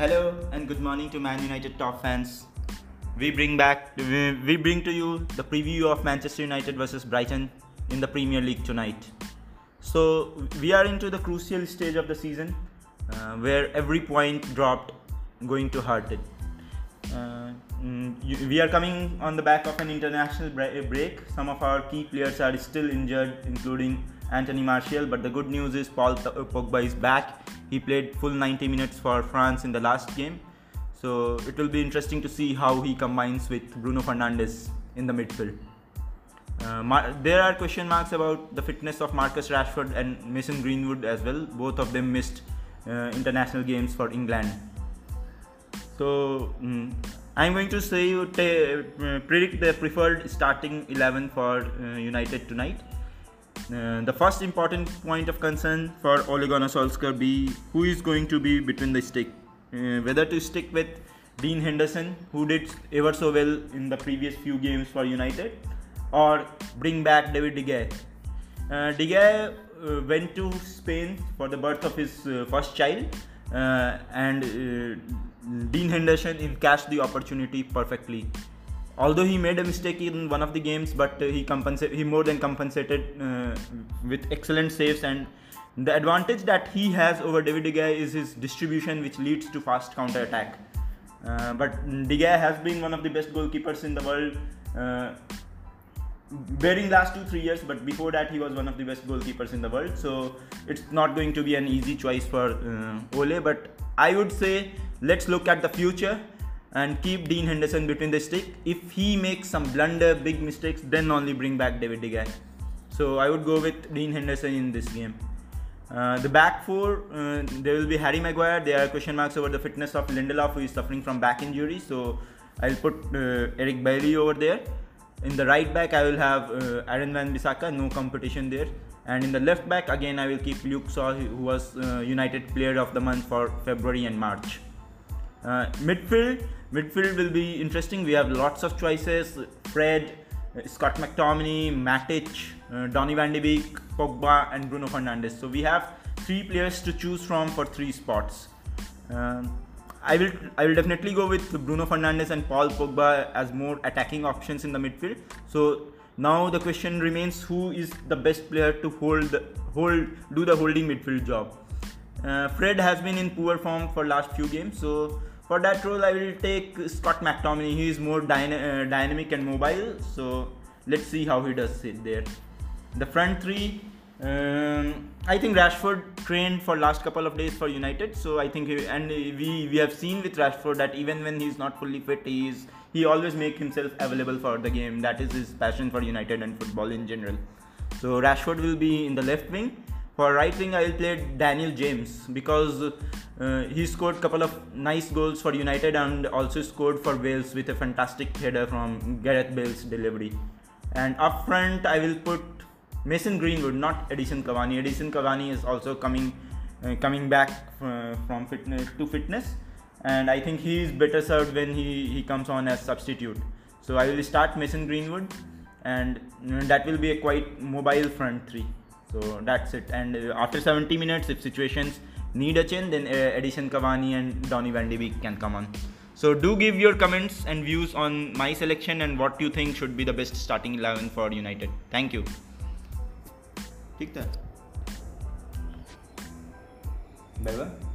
Hello and good morning to Man United top fans. We bring to you the preview of Manchester United versus Brighton in the Premier League tonight. So we are into the crucial stage of the season where every point dropped going to hurt it. We are coming on the back of an international break. Some of our key players are still injured, including Anthony Martial, but the good news is Paul Pogba is back. He played full 90 minutes for France in the last game. So it will be interesting to see how he combines with Bruno Fernandes in the midfield. There are question marks about the fitness of Marcus Rashford and Mason Greenwood as well. Both of them missed international games for England. So I'm going to say predict the preferred starting 11 for United tonight. The first important point of concern for Ole Gunnar Solskjaer be who is going to be between the stick. Whether to stick with Dean Henderson, who did ever so well in the previous few games for United, or bring back David De Gea. De Gea went to Spain for the birth of his first child, and Dean Henderson encashed the opportunity perfectly. Although he made a mistake in one of the games, but he more than compensated with excellent saves, and the advantage that he has over David De Gea is his distribution, which leads to fast counter-attack. But De Gea has been one of the best goalkeepers in the world during last 2-3 years, but before that he was one of the best goalkeepers in the world. So it's not going to be an easy choice for Ole, but I would say let's look at the future and keep Dean Henderson between the stick. If he makes some blunder, big mistakes, then only bring back David De Gea. So I would go with Dean Henderson in this game. The back four, there will be Harry Maguire. There are question marks over the fitness of Lindelof, who is suffering from back injury. So I'll put Eric Bailly over there. In the right back, I will have Aaron Wan-Bissaka, no competition there. And in the left back, again, I will keep Luke Shaw, who was United Player of the Month for February and March. Midfield will be interesting. We have lots of choices. Fred, Scott McTominay, Matic, Donny van de Beek, Pogba and Bruno Fernandes. So we have three players to choose from for three spots. I will definitely go with Bruno Fernandes and Paul Pogba as more attacking options in the midfield. So now the question remains, who is the best player to do the holding midfield job? Fred has been in poor form for last few games, so for that role, I will take Scott McTominay. He is more dynamic and mobile, so let's see how he does it there. The front three, I think Rashford trained for last couple of days for United, so I think we have seen with Rashford that even when he's not fully fit, he always makes himself available for the game. That is his passion for United and football in general. So Rashford will be in the left wing. For right wing, I will play Daniel James because he scored a couple of nice goals for United and also scored for Wales with a fantastic header from Gareth Bale's delivery. And up front, I will put Mason Greenwood, not Edinson Cavani. Edinson Cavani is also coming back from fitness, and I think he is better served when he comes on as substitute. So I will start Mason Greenwood, and that will be a quite mobile front three. So that's it. And after 70 minutes, if situations need a change, then Edinson Cavani and Donny van de Beek can come on. So do give your comments and views on my selection and what you think should be the best starting 11 for United. Thank you. Take that. Bye bye.